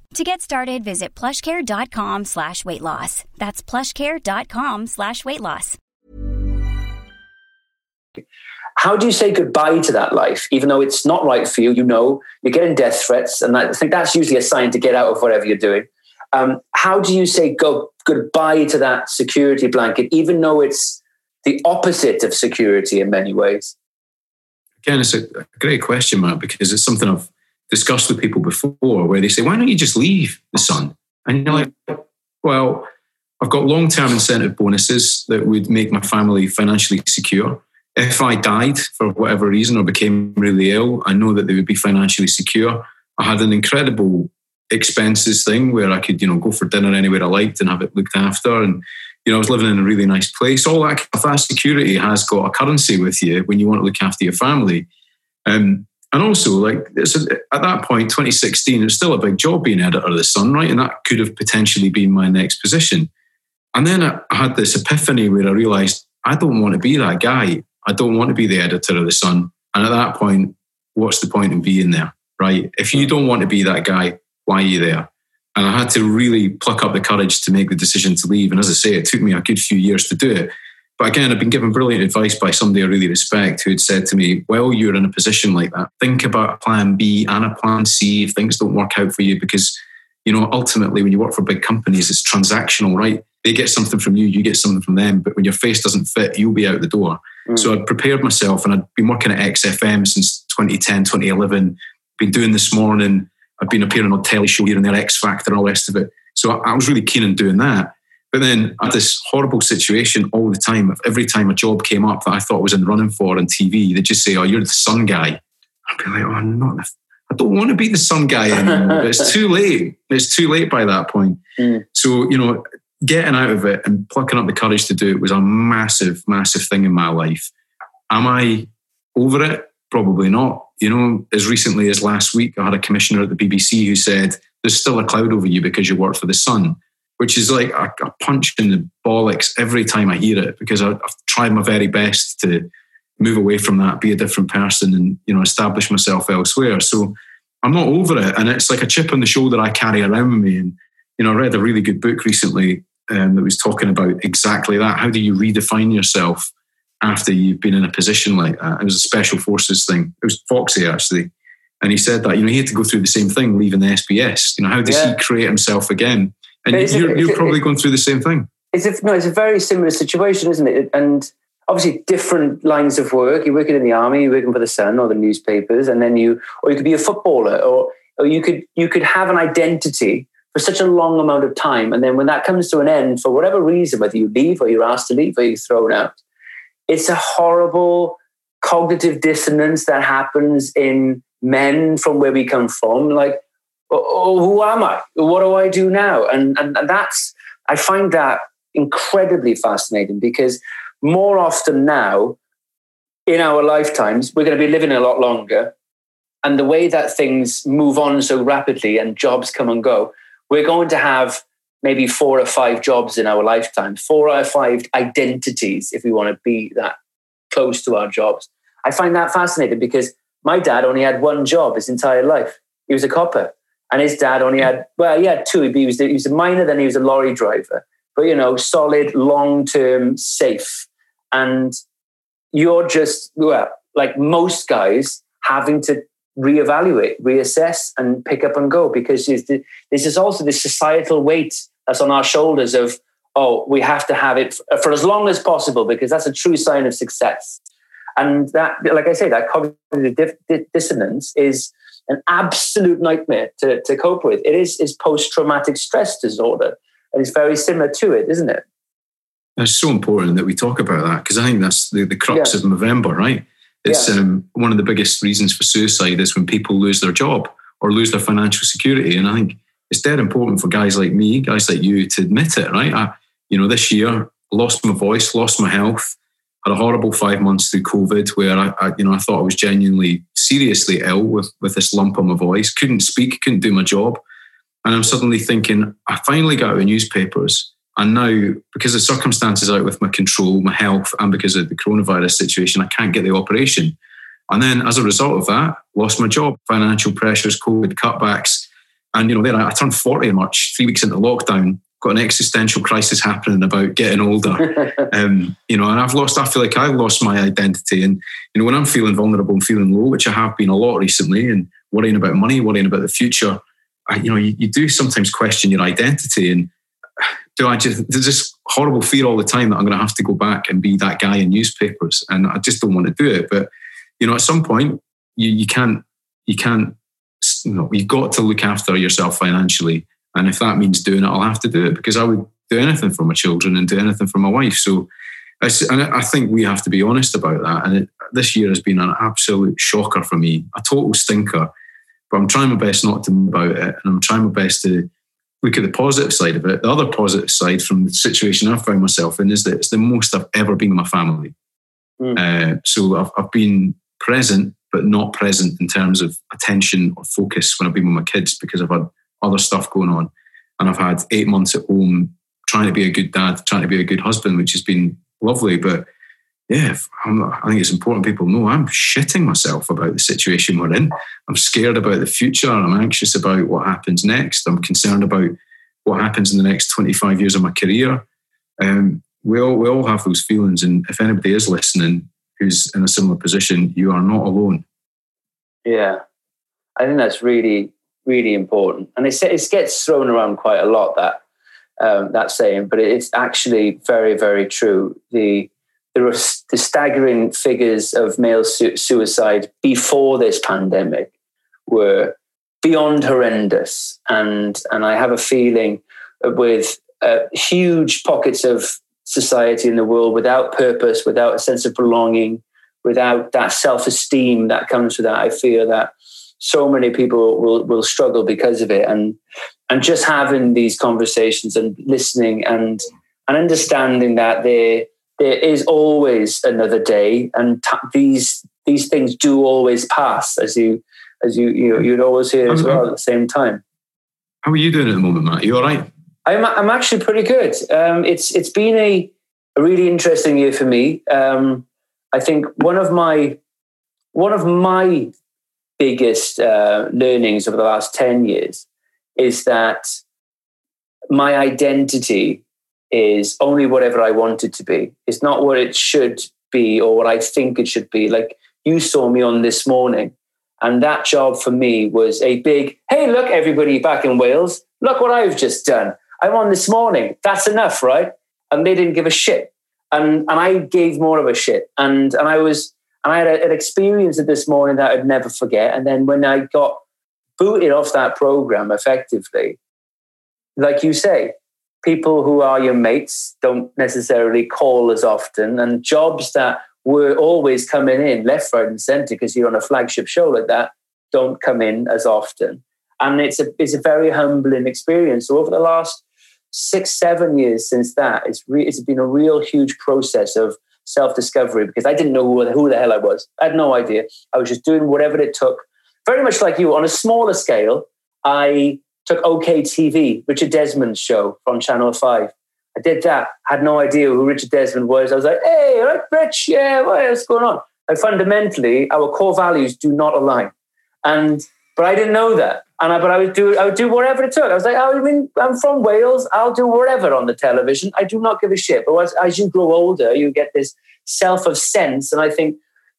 To get started, visit plushcare.com slash weight loss. That's plushcare.com slash weight loss. How do you say goodbye to that life? Even though it's not right for you, you know, you're getting death threats. And I think that's usually a sign to get out of whatever you're doing. Um, how do you say go goodbye to that security blanket, even though it's the opposite of security in many ways? Again, it's a great question, Matt, because it's something I've discussed with people before, where they say, why don't you just leave The Sun? And you're like, well, I've got long-term incentive bonuses that would make my family financially secure. If I died for whatever reason or became really ill, I know that they would be financially secure. I had an incredible expenses thing where I could, you know, go for dinner anywhere I liked and have it looked after. And, you know, I was living in a really nice place. All that, that security has got a currency with you when you want to look after your family. Um, And also, like it's a, at that point, twenty sixteen, it's still a big job being editor of The Sun, right? And that could have potentially been my next position. And then I had this epiphany where I realised I don't want to be that guy. I don't want to be the editor of The Sun. And at that point, what's the point in being there, right? If you don't want to be that guy, why are you there? And I had to really pluck up the courage to make the decision to leave. And as I say, it took me a good few years to do it. But again, I've been given brilliant advice by somebody I really respect who had said to me, well, you're in a position like that. Think about a plan B and a plan C if things don't work out for you. Because, you know, ultimately when you work for big companies, it's transactional, right? They get something from you, you get something from them. But when your face doesn't fit, you'll be out the door. Mm. So I'd prepared myself and I'd been working at X F M since twenty ten, twenty eleven. Been doing This Morning. I'd been appearing on a telly show here and there, X Factor and all the rest of it. So I, I was really keen on doing that. But then I had this horrible situation all the time of every time a job came up that I thought I was in the running for on T V, they'd just say, oh, you're the Sun guy. I'd be like, oh, I'm not the... I don't want to be the Sun guy anymore. But it's too late. It's too late by that point. Mm. So, you know, getting out of it and plucking up the courage to do it was a massive, massive thing in my life. Am I over it? Probably not. You know, as recently as last week, I had a commissioner at the B B C who said, there's still a cloud over you because you work for the Sun, which is like a, a punch in the bollocks every time I hear it, because I, I've tried my very best to move away from that, be a different person and, you know, establish myself elsewhere. So I'm not over it. And it's like a chip on the shoulder I carry around with me. And, you know, I read a really good book recently um, that was talking about exactly that. How do you redefine yourself after you've been in a position like that? It was a special forces thing. It was Foxy, actually. And he said that, you know, he had to go through the same thing, leaving the S B S. You know, how does yeah. he create himself again? And it, you're, you're it, probably it, going through the same thing. It's a, no, it's a very similar situation, isn't it? And obviously different lines of work. You're working in the army, you're working for the Sun or the newspapers, and then you, or you could be a footballer, or, or you could you could have an identity for such a long amount of time. And then when that comes to an end, for whatever reason, whether you leave or you're asked to leave or you're thrown out, it's a horrible cognitive dissonance that happens in men from where we come from. Like, oh, who am I? What do I do now? And, and and that's, I find that incredibly fascinating, because more often now in our lifetimes, we're going to be living a lot longer. And the way that things move on so rapidly and jobs come and go, we're going to have maybe four or five jobs in our lifetime, four or five identities if we want to be that close to our jobs. I find that fascinating, because my dad only had one job his entire life. He was a copper. And his dad only had, well, he had two. He was, he was a miner, then he was a lorry driver. But, you know, solid, long-term, safe. And you're just, well, like most guys, having to reevaluate, reassess and pick up and go, because there's is also this societal weight that's on our shoulders of, oh, we have to have it for as long as possible because that's a true sign of success. And that, like I say, that cognitive dissonance is an absolute nightmare to, to cope with. It is is post-traumatic stress disorder, and it's very similar to it, isn't it? It's so important that we talk about that, because I think that's the, the crux yeah. of Movember, right? It's yeah. um, one of the biggest reasons for suicide is when people lose their job or lose their financial security. And I think it's dead important for guys like me, guys like you, to admit it, right? I, you know, this year, lost my voice, lost my health, had a horrible five months through COVID where I, I you know, I thought I was genuinely, seriously ill with, with this lump on my voice, couldn't speak, couldn't do my job. And I'm suddenly thinking, I finally got out of newspapers. And now, because of circumstances out with my control, my health, and because of the coronavirus situation, I can't get the operation. And then as a result of that, lost my job, financial pressures, COVID cutbacks. And, you know, then I, I turned forty in March, three weeks into lockdown, got an existential crisis happening about getting older. um, you know, and I've lost, I feel like I've lost my identity. And, you know, when I'm feeling vulnerable and feeling low, which I have been a lot recently, and worrying about money, worrying about the future, I, you know, you, you do sometimes question your identity. And, do I just, there's this horrible fear all the time that I'm going to have to go back and be that guy in newspapers, and I just don't want to do it. But, you know, at some point you, you can't, you can't, you know, you've got to look after yourself financially. And if that means doing it, I'll have to do it, because I would do anything for my children and do anything for my wife. So I, and I think we have to be honest about that. And it, this year has been an absolute shocker for me, a total stinker, but I'm trying my best not to think about it. And I'm trying my best to look at the positive side of it. The other positive side from the situation I found myself in is that it's the most I've ever been with my family. Mm. Uh, so I've, I've been present, but not present in terms of attention or focus when I've been with my kids, because I've had other stuff going on. And I've had eight months at home trying to be a good dad, trying to be a good husband, which has been lovely. But, yeah, I'm not, I think it's important people know I'm shitting myself about the situation we're in. I'm scared about the future. I'm anxious about what happens next. I'm concerned about what happens in the next twenty-five years of my career. Um, we all we all have those feelings. And if anybody is listening who's in a similar position, you are not alone. Yeah. I think that's really, really important. And it gets thrown around quite a lot, that um, that saying, but it's actually very, very true. The There are the staggering figures of male su- suicide before this pandemic were beyond horrendous. And and I have a feeling with uh, huge pockets of society in the world without purpose, without a sense of belonging, without that self-esteem that comes with that, I fear that so many people will, will struggle because of it. And and just having these conversations and listening and and understanding that they're there is always another day, and t- these these things do always pass, as you as you you know, you'd always hear as well at the same time. How are you doing at the moment, Matt? Are you all right? I'm I'm actually pretty good. Um, it's it's been a, a really interesting year for me. Um, I think one of my one of my biggest uh, learnings over the last ten years is that my identity is only whatever I want it to be. It's not what it should be or what I think it should be. Like, you saw me on This Morning, and that job for me was a big, hey, look, everybody back in Wales, look what I've just done. I'm on This Morning. That's enough, right? And they didn't give a shit. And and I gave more of a shit. And and I was, and I had a, an experience of This Morning that I'd never forget. And then when I got booted off that program effectively, like you say, people who are your mates don't necessarily call as often, and jobs that were always coming in left, right, and centre because you're on a flagship show like that don't come in as often. And it's a it's a very humbling experience. So over the last six, seven years since that, it's re- it's been a real huge process of self-discovery, because I didn't know who, who the hell I was. I had no idea. I was just doing whatever it took. Very much like you, on a smaller scale, I took OK T V, Richard Desmond's show from Channel five. I did that. Had no idea who Richard Desmond was. I was like, hey, all right, Rich, yeah, what's going on? And fundamentally, our core values do not align. And but I didn't know that. And I, but I would do I would do whatever it took. I was like, I mean, I'm from Wales. I'll do whatever on the television. I do not give a shit. But as, as you grow older, you get this self of sense. And I think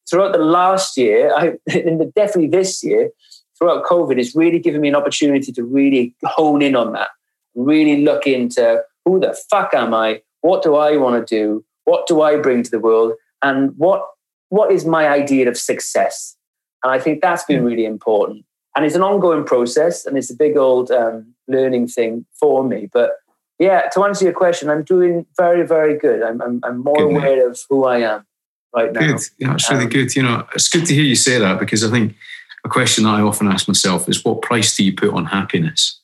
throughout the last year, I, and definitely this year, throughout COVID, it's really given me an opportunity to really hone in on that, really look into who the fuck am I, what do I want to do, what do I bring to the world, and what what is my idea of success. And I think that's been really important. And it's an ongoing process, and it's a big old um, learning thing for me. But yeah, to answer your question, I'm doing very, very good. I'm I'm, I'm more good aware man. of who I am right now. Good, yeah, that's really um, good. You know, it's good to hear you say that, because I think a question that I often ask myself is, what price do you put on happiness,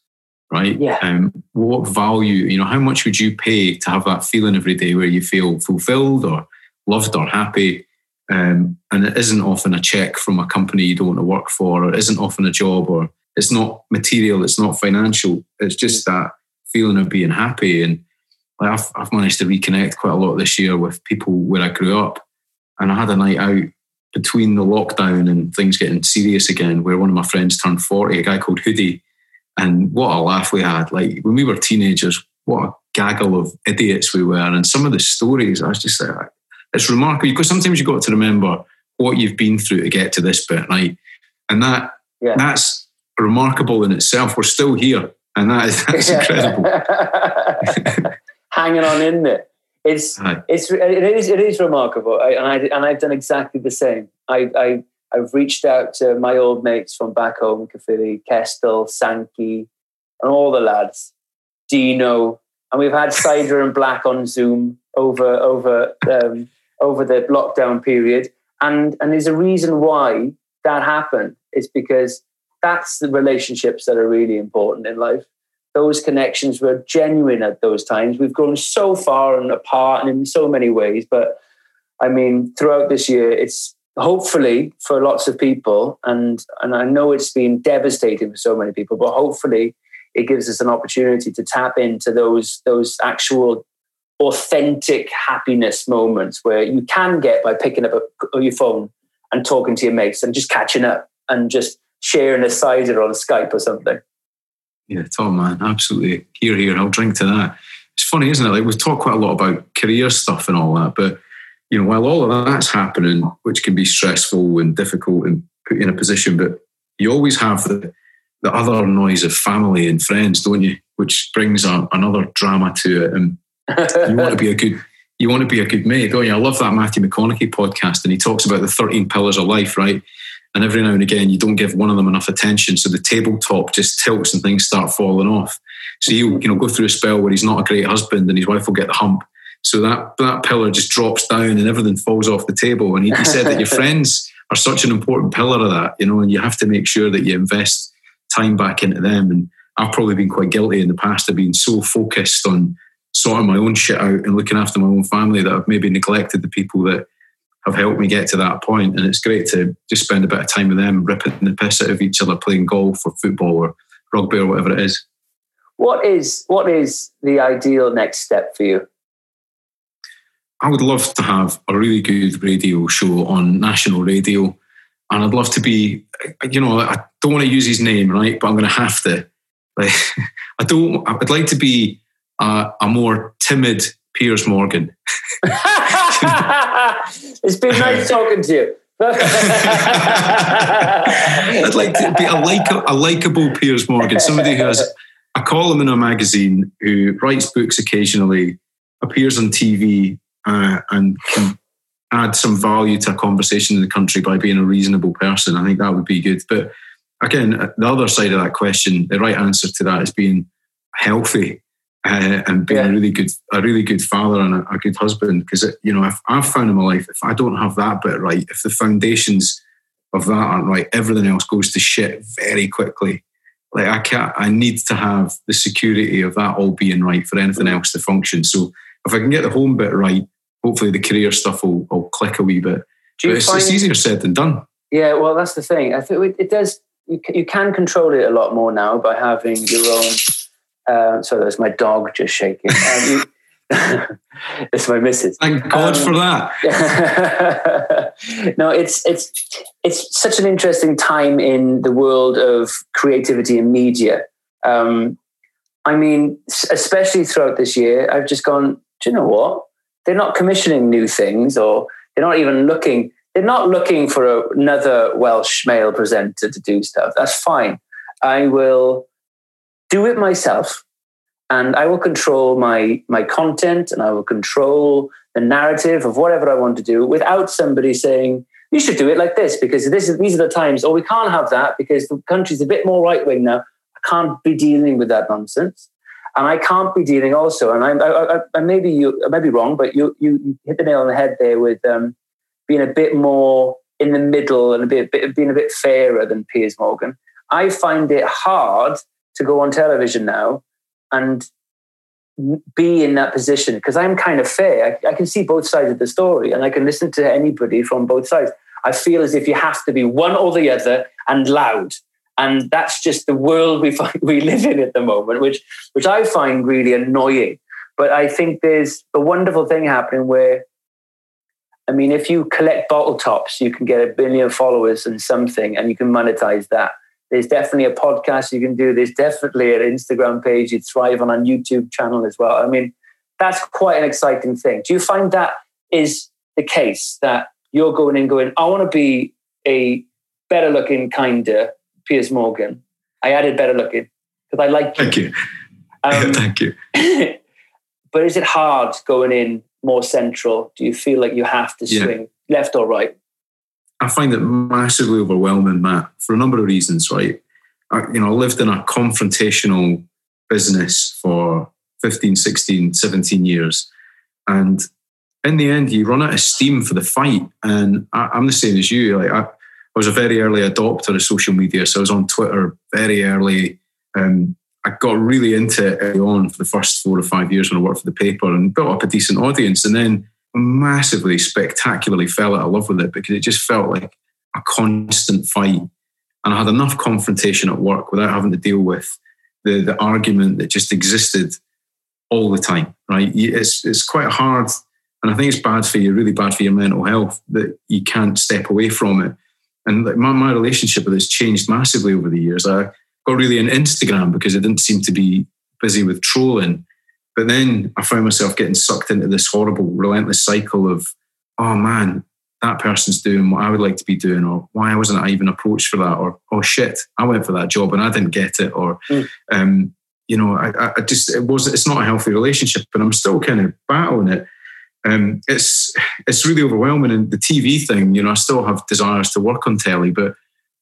right? Yeah. Um, what value, you know, how much would you pay to have that feeling every day where you feel fulfilled or loved or happy? Um, and it isn't often a check from a company you don't want to work for, or it isn't often a job, or it's not material, it's not financial. It's just that feeling of being happy. And I've, I've managed to reconnect quite a lot this year with people where I grew up. And I had a night out between the lockdown and things getting serious again, where one of my friends turned forty, a guy called Hoodie, and what a laugh we had. Like, when we were teenagers, what a gaggle of idiots we were. And some of the stories, I was just like, it's remarkable, because sometimes you've got to remember what you've been through to get to this bit, right? And that yeah. that's remarkable in itself. We're still here, and that is that's incredible. Hanging on in there. It's Hi. it's it is it is remarkable, I, and I and I've done exactly the same. I I I've reached out to my old mates from back home, Cefalù, Kestel, Sankey, and all the lads, Dino, and we've had Cider and Black on Zoom over over um, over the lockdown period. And and there's a reason why that happened. It's because that's the relationships that are really important in life. Those connections were genuine at those times. We've grown so far and apart and in so many ways. But I mean, throughout this year, it's hopefully for lots of people, and, and I know it's been devastating for so many people, but hopefully it gives us an opportunity to tap into those, those actual authentic happiness moments where you can get by picking up a, your phone and talking to your mates and just catching up and just sharing a cider on Skype or something. Yeah, Tom, man, absolutely. Here, here, I'll drink to that. It's funny, isn't it? Like, we talk quite a lot about career stuff and all that, but you know, while all of that's happening, which can be stressful and difficult and put you in a position, but you always have the, the other noise of family and friends, don't you? Which brings a, another drama to it. And you want to be a good, you want to be a good mate, don't you? I love that Matthew McConaughey podcast, and he talks about the thirteen pillars of life, right? And every now and again, you don't give one of them enough attention, so the tabletop just tilts and things start falling off. So you, you know, go through a spell where he's not a great husband, and his wife will get the hump. So that, that pillar just drops down and everything falls off the table. And he, he said that your friends are such an important pillar of that, you know, and you have to make sure that you invest time back into them. And I've probably been quite guilty in the past of being so focused on sorting my own shit out and looking after my own family that I've maybe neglected the people that have helped me get to that point. And it's great to just spend a bit of time with them, ripping the piss out of each other, playing golf or football or rugby or whatever it is. What is, what is the ideal next step for you? I would love to have a really good radio show on national radio, and I'd love to be, you know, I don't want to use his name, right? But I'm going to have to. Like, I don't. I'd like to be a, a more timid Piers Morgan. It's been nice talking to you. I'd like to be a like a likable Piers Morgan, somebody who has a column in a magazine, who writes books occasionally, appears on T V. Uh, and can add some value to a conversation in the country by being a reasonable person. I think that would be good. But again, the other side of that question, the right answer to that is being healthy uh, and being yeah. a really good, a really good father and a, a good husband. Because you know, I've, I've found in my life, if I don't have that bit right, if the foundations of that aren't right, everything else goes to shit very quickly. Like I can't, I need to have the security of that all being right for anything else to function. So if I can get the home bit right, hopefully the career stuff will, will click a wee bit. But it's, find, it's easier said than done. Yeah, well, that's the thing. I think it does. You can, you can control it a lot more now by having your own. Uh, sorry, that's my dog just shaking. Um, it's my missus. Thank God um, for that. No, it's it's it's such an interesting time in the world of creativity and media. Um, I mean, especially throughout this year, I've just gone, do you know what? They're not commissioning new things, or they're not even looking. They're not looking for a, another Welsh male presenter to do stuff. That's fine. I will do it myself, and I will control my my content, and I will control the narrative of whatever I want to do without somebody saying, you should do it like this because this is, these are the times, or we can't have that because the country's a bit more right-wing now. I can't be dealing with that nonsense. And I can't be dealing also, and I, I, I, I maybe you, I may be wrong, but you, you hit the nail on the head there with um, being a bit more in the middle and a bit, bit being a bit fairer than Piers Morgan. I find it hard to go on television now and be in that position because I'm kind of fair. I, I can see both sides of the story, and I can listen to anybody from both sides. I feel as if you have to be one or the other and loud. And that's just the world we find, we live in at the moment, which which I find really annoying. But I think there's a wonderful thing happening where, I mean, if you collect bottle tops, you can get a billion followers and something, and you can monetize that. There's definitely a podcast you can do. There's definitely an Instagram page you thrive on, a YouTube channel as well. I mean, that's quite an exciting thing. Do you find that is the case, that you're going in going, I want to be a better looking, kinder Piers Morgan? I added better looking because I like you. Thank you. Um, Thank you. But is it hard going in more central? Do you feel like you have to swing yeah. left or right? I find it massively overwhelming, Matt, for a number of reasons, right? I, you know, I lived in a confrontational business for fifteen, sixteen, seventeen years. And in the end, you run out of steam for the fight. And I, I'm the same as you. Like, I, I was a very early adopter of social media, so I was on Twitter very early. Um, I got really into it early on for the first four or five years when I worked for the paper and built up a decent audience, and then massively, spectacularly fell out of love with it because it just felt like a constant fight. And I had enough confrontation at work without having to deal with the, the argument that just existed all the time, right? It's it's quite hard, and I think it's bad for you, really bad for your mental health, that you can't step away from it. And my, my relationship with it's changed massively over the years. I got really into Instagram because it didn't seem to be busy with trolling. But then I found myself getting sucked into this horrible, relentless cycle of, oh man, that person's doing what I would like to be doing, or why wasn't I even approached for that, or oh shit, I went for that job and I didn't get it, or mm. um, you know, I, I just it was it's not a healthy relationship, but I'm still kind of battling it. Um, it's it's really overwhelming, and the T V thing, you know, I still have desires to work on telly, but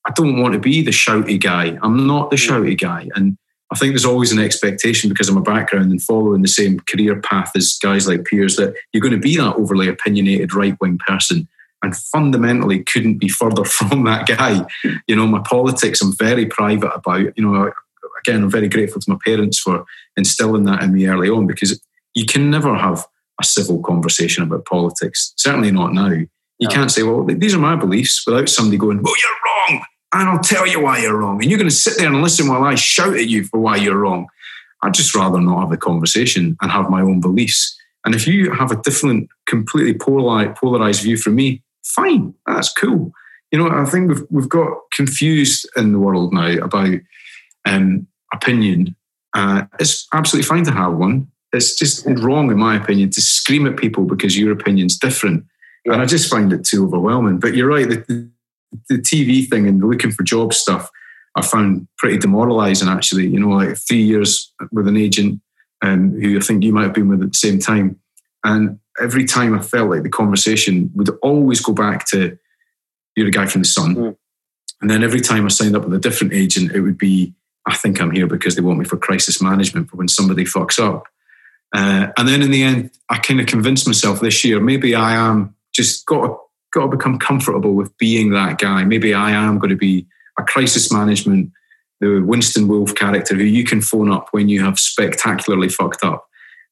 I don't want to be the shouty guy. I'm not the shouty guy, and I think there's always an expectation because of my background and following the same career path as guys like Piers that you're going to be that overly opinionated right-wing person. And fundamentally couldn't be further from that guy. You know, my politics I'm very private about. You know, again, I'm very grateful to my parents for instilling that in me early on, because you can never have a civil conversation about politics. Certainly not now. You no. can't say, well, these are my beliefs, without somebody going, well, you're wrong, and I'll tell you why you're wrong, and you're going to sit there and listen while I shout at you for why you're wrong. I'd just rather not have the conversation and have my own beliefs. And if you have a different, completely polarised view from me, fine, that's cool. You know, I think we've we've got confused in the world now about um, opinion. Uh, it's absolutely fine to have one. It's just wrong, in my opinion, to scream at people because your opinion's different. Yeah. And I just find it too overwhelming. But you're right, the, the T V thing and the looking for job stuff, I found pretty demoralising, actually. You know, like three years with an agent um, who I think you might have been with at the same time. And every time I felt like the conversation would always go back to, you're a guy from The Sun. Mm. And then every time I signed up with a different agent, it would be, I think I'm here because they want me for crisis management for when somebody fucks up. Uh, and then in the end, I kind of convinced myself this year, maybe I am just got to, got to become comfortable with being that guy. Maybe I am going to be a crisis management, the Winston Wolfe character who you can phone up when you have spectacularly fucked up.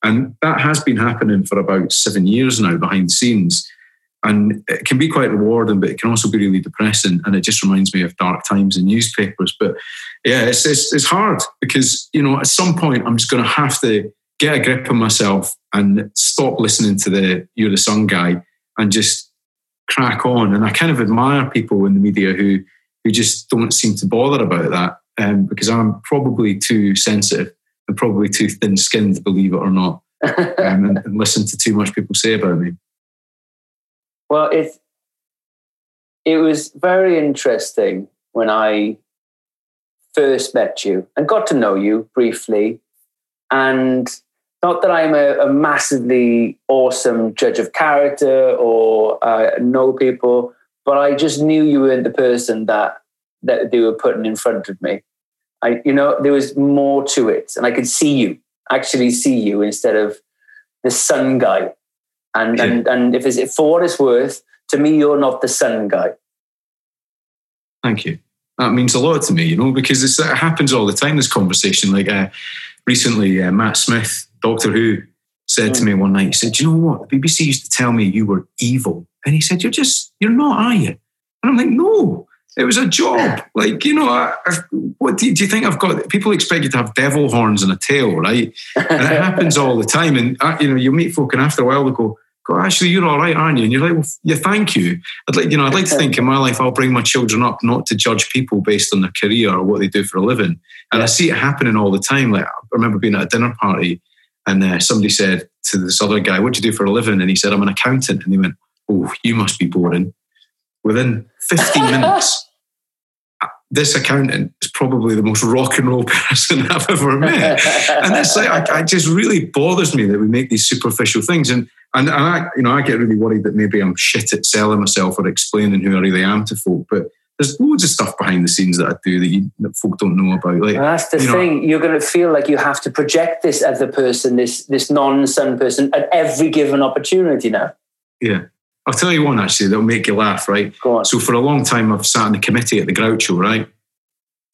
And that has been happening for about seven years now behind the scenes. And it can be quite rewarding, but it can also be really depressing. And it just reminds me of dark times in newspapers. But yeah, it's it's, it's hard because, you know, at some point I'm just going to have to get a grip on myself and stop listening to the You're the Sun guy and just crack on. And I kind of admire people in the media who, who just don't seem to bother about that um, because I'm probably too sensitive. I'm probably too thin-skinned, believe it or not, um, and, and listen to too much people say about me. Well, it's, it was very interesting when I first met you and got to know you briefly. And not that I'm a, a massively awesome judge of character or uh, know people, but I just knew you weren't the person that, that they were putting in front of me. I, you know, there was more to it, and I could see you, actually see you instead of the Sun guy. And yeah. and, and if it's, for what it's worth, to me, you're not the Sun guy. Thank you. That means a lot to me, you know, because it's, it happens all the time, this conversation. Like uh, recently, uh, Matt Smith, Doctor Who, said mm. to me one night, he said, do you know what? The B B C used to tell me you were evil. And he said, you're just, you're not, are you? And I'm like, no. It was a job. Like, you know, I, I, what do you, do you think I've got? People expect you to have devil horns and a tail, right? And it happens all the time. And, uh, you know, you meet folk and after a while they go, God, actually, you're all right, aren't you? And you're like, well, yeah, thank you. I'd like, you know, I'd like to think in my life, I'll bring my children up not to judge people based on their career or what they do for a living. And yeah. I see it happening all the time. Like, I remember being at a dinner party and uh, somebody said to this other guy, what do you do for a living? And he said, I'm an accountant. And they went, oh, you must be boring. Within fifteen minutes, this accountant is probably the most rock and roll person I've ever met. And it's like, I, it just really bothers me that we make these superficial things. And and, and I, you know, I get really worried that maybe I'm shit at selling myself or explaining who I really am to folk. But there's loads of stuff behind the scenes that I do that, you, that folk don't know about. Like, well, that's the you thing. Know, you're going to feel like you have to project this other person, this this non-Sun person, at every given opportunity now. Yeah. I'll tell you one, actually, that'll make you laugh, right? Go on. So for a long time, I've sat in the committee at the Groucho, right?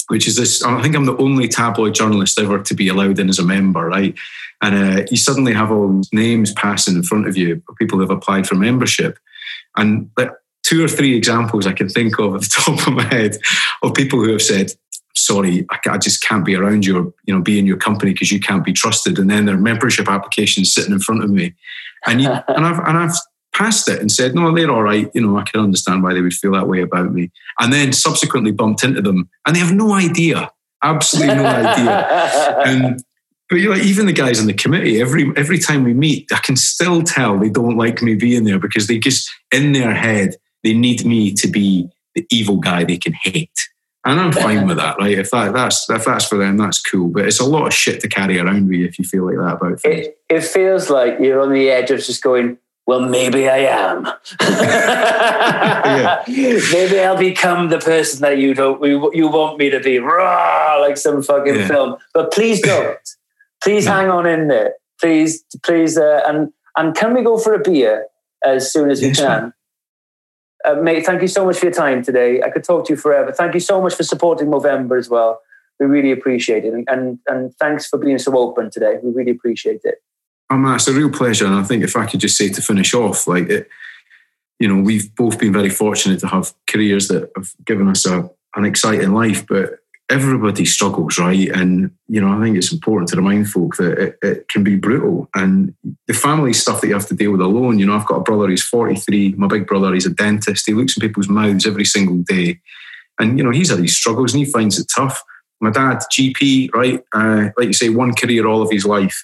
Which is this, I think I'm the only tabloid journalist ever to be allowed in as a member, right? And uh, you suddenly have all these names passing in front of you, people who have applied for membership. And like, two or three examples I can think of at the top of my head of people who have said, sorry, I, I just can't be around you, you know, be in your company because you can't be trusted. And then their membership application's sitting in front of me. And you, and I've and I've passed it and said, no, they're all right. You know, I can understand why they would feel that way about me. And then subsequently bumped into them and they have no idea, absolutely no idea. And but you're like, even the guys on the committee, every every time we meet, I can still tell they don't like me being there because they just, in their head, they need me to be the evil guy they can hate. And I'm fine with that, right? If that that's if that's for them, that's cool. But it's a lot of shit to carry around with you if you feel like that about things. It, it feels like you're on the edge of just going, well, maybe I am. Yeah. Maybe I'll become the person that you don't you want me to be, rah, like some fucking yeah. film. But please don't. Please no. hang on in there. Please, please, uh, and and can we go for a beer as soon as yes, we can? Man. Uh, mate, thank you so much for your time today. I could talk to you forever. Thank you so much for supporting Movember as well. We really appreciate it. And, and and thanks for being so open today. We really appreciate it. Oh man, it's a real pleasure. And I think if I could just say to finish off, like, it, you know, we've both been very fortunate to have careers that have given us a, an exciting life, but everybody struggles, right? And, you know, I think it's important to remind folk that it, it can be brutal. And the family stuff that you have to deal with alone, you know, I've got a brother, he's forty-three. My big brother, he's a dentist. He looks in people's mouths every single day. And, you know, he's had these struggles and he finds it tough. My dad, G P, right? Uh, like you say, one career all of his life.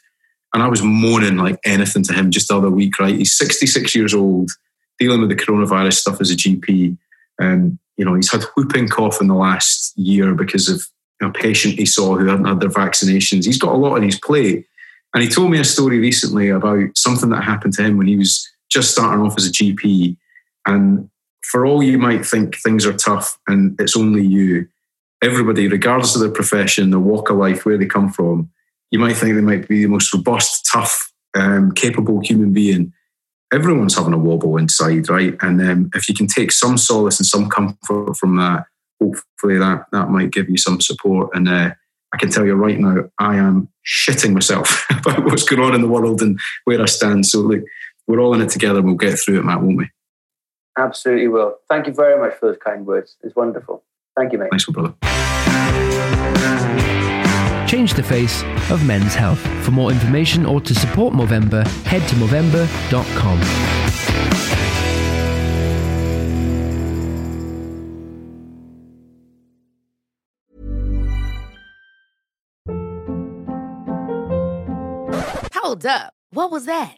And I was moaning like anything to him just the other week, right? He's sixty-six years old, dealing with the coronavirus stuff as a G P. Um, you know, he's had whooping cough in the last year because of a patient he saw who hadn't had their vaccinations. He's got a lot on his plate. And he told me a story recently about something that happened to him when he was just starting off as a G P. And for all you might think things are tough and it's only you, everybody, regardless of their profession, their walk of life, where they come from, you might think they might be the most robust, tough, um, capable human being. Everyone's having a wobble inside, right? And um, if you can take some solace and some comfort from that, hopefully that, that might give you some support. And uh, I can tell you right now, I am shitting myself about what's going on in the world and where I stand. So look, we're all in it together and we'll get through it, Matt, won't we? Absolutely will. Thank you very much for those kind words. It's wonderful. Thank you, mate. Thanks, my brother. Change the face of men's health. For more information or to support Movember, head to movember dot com. Hold up. What was that?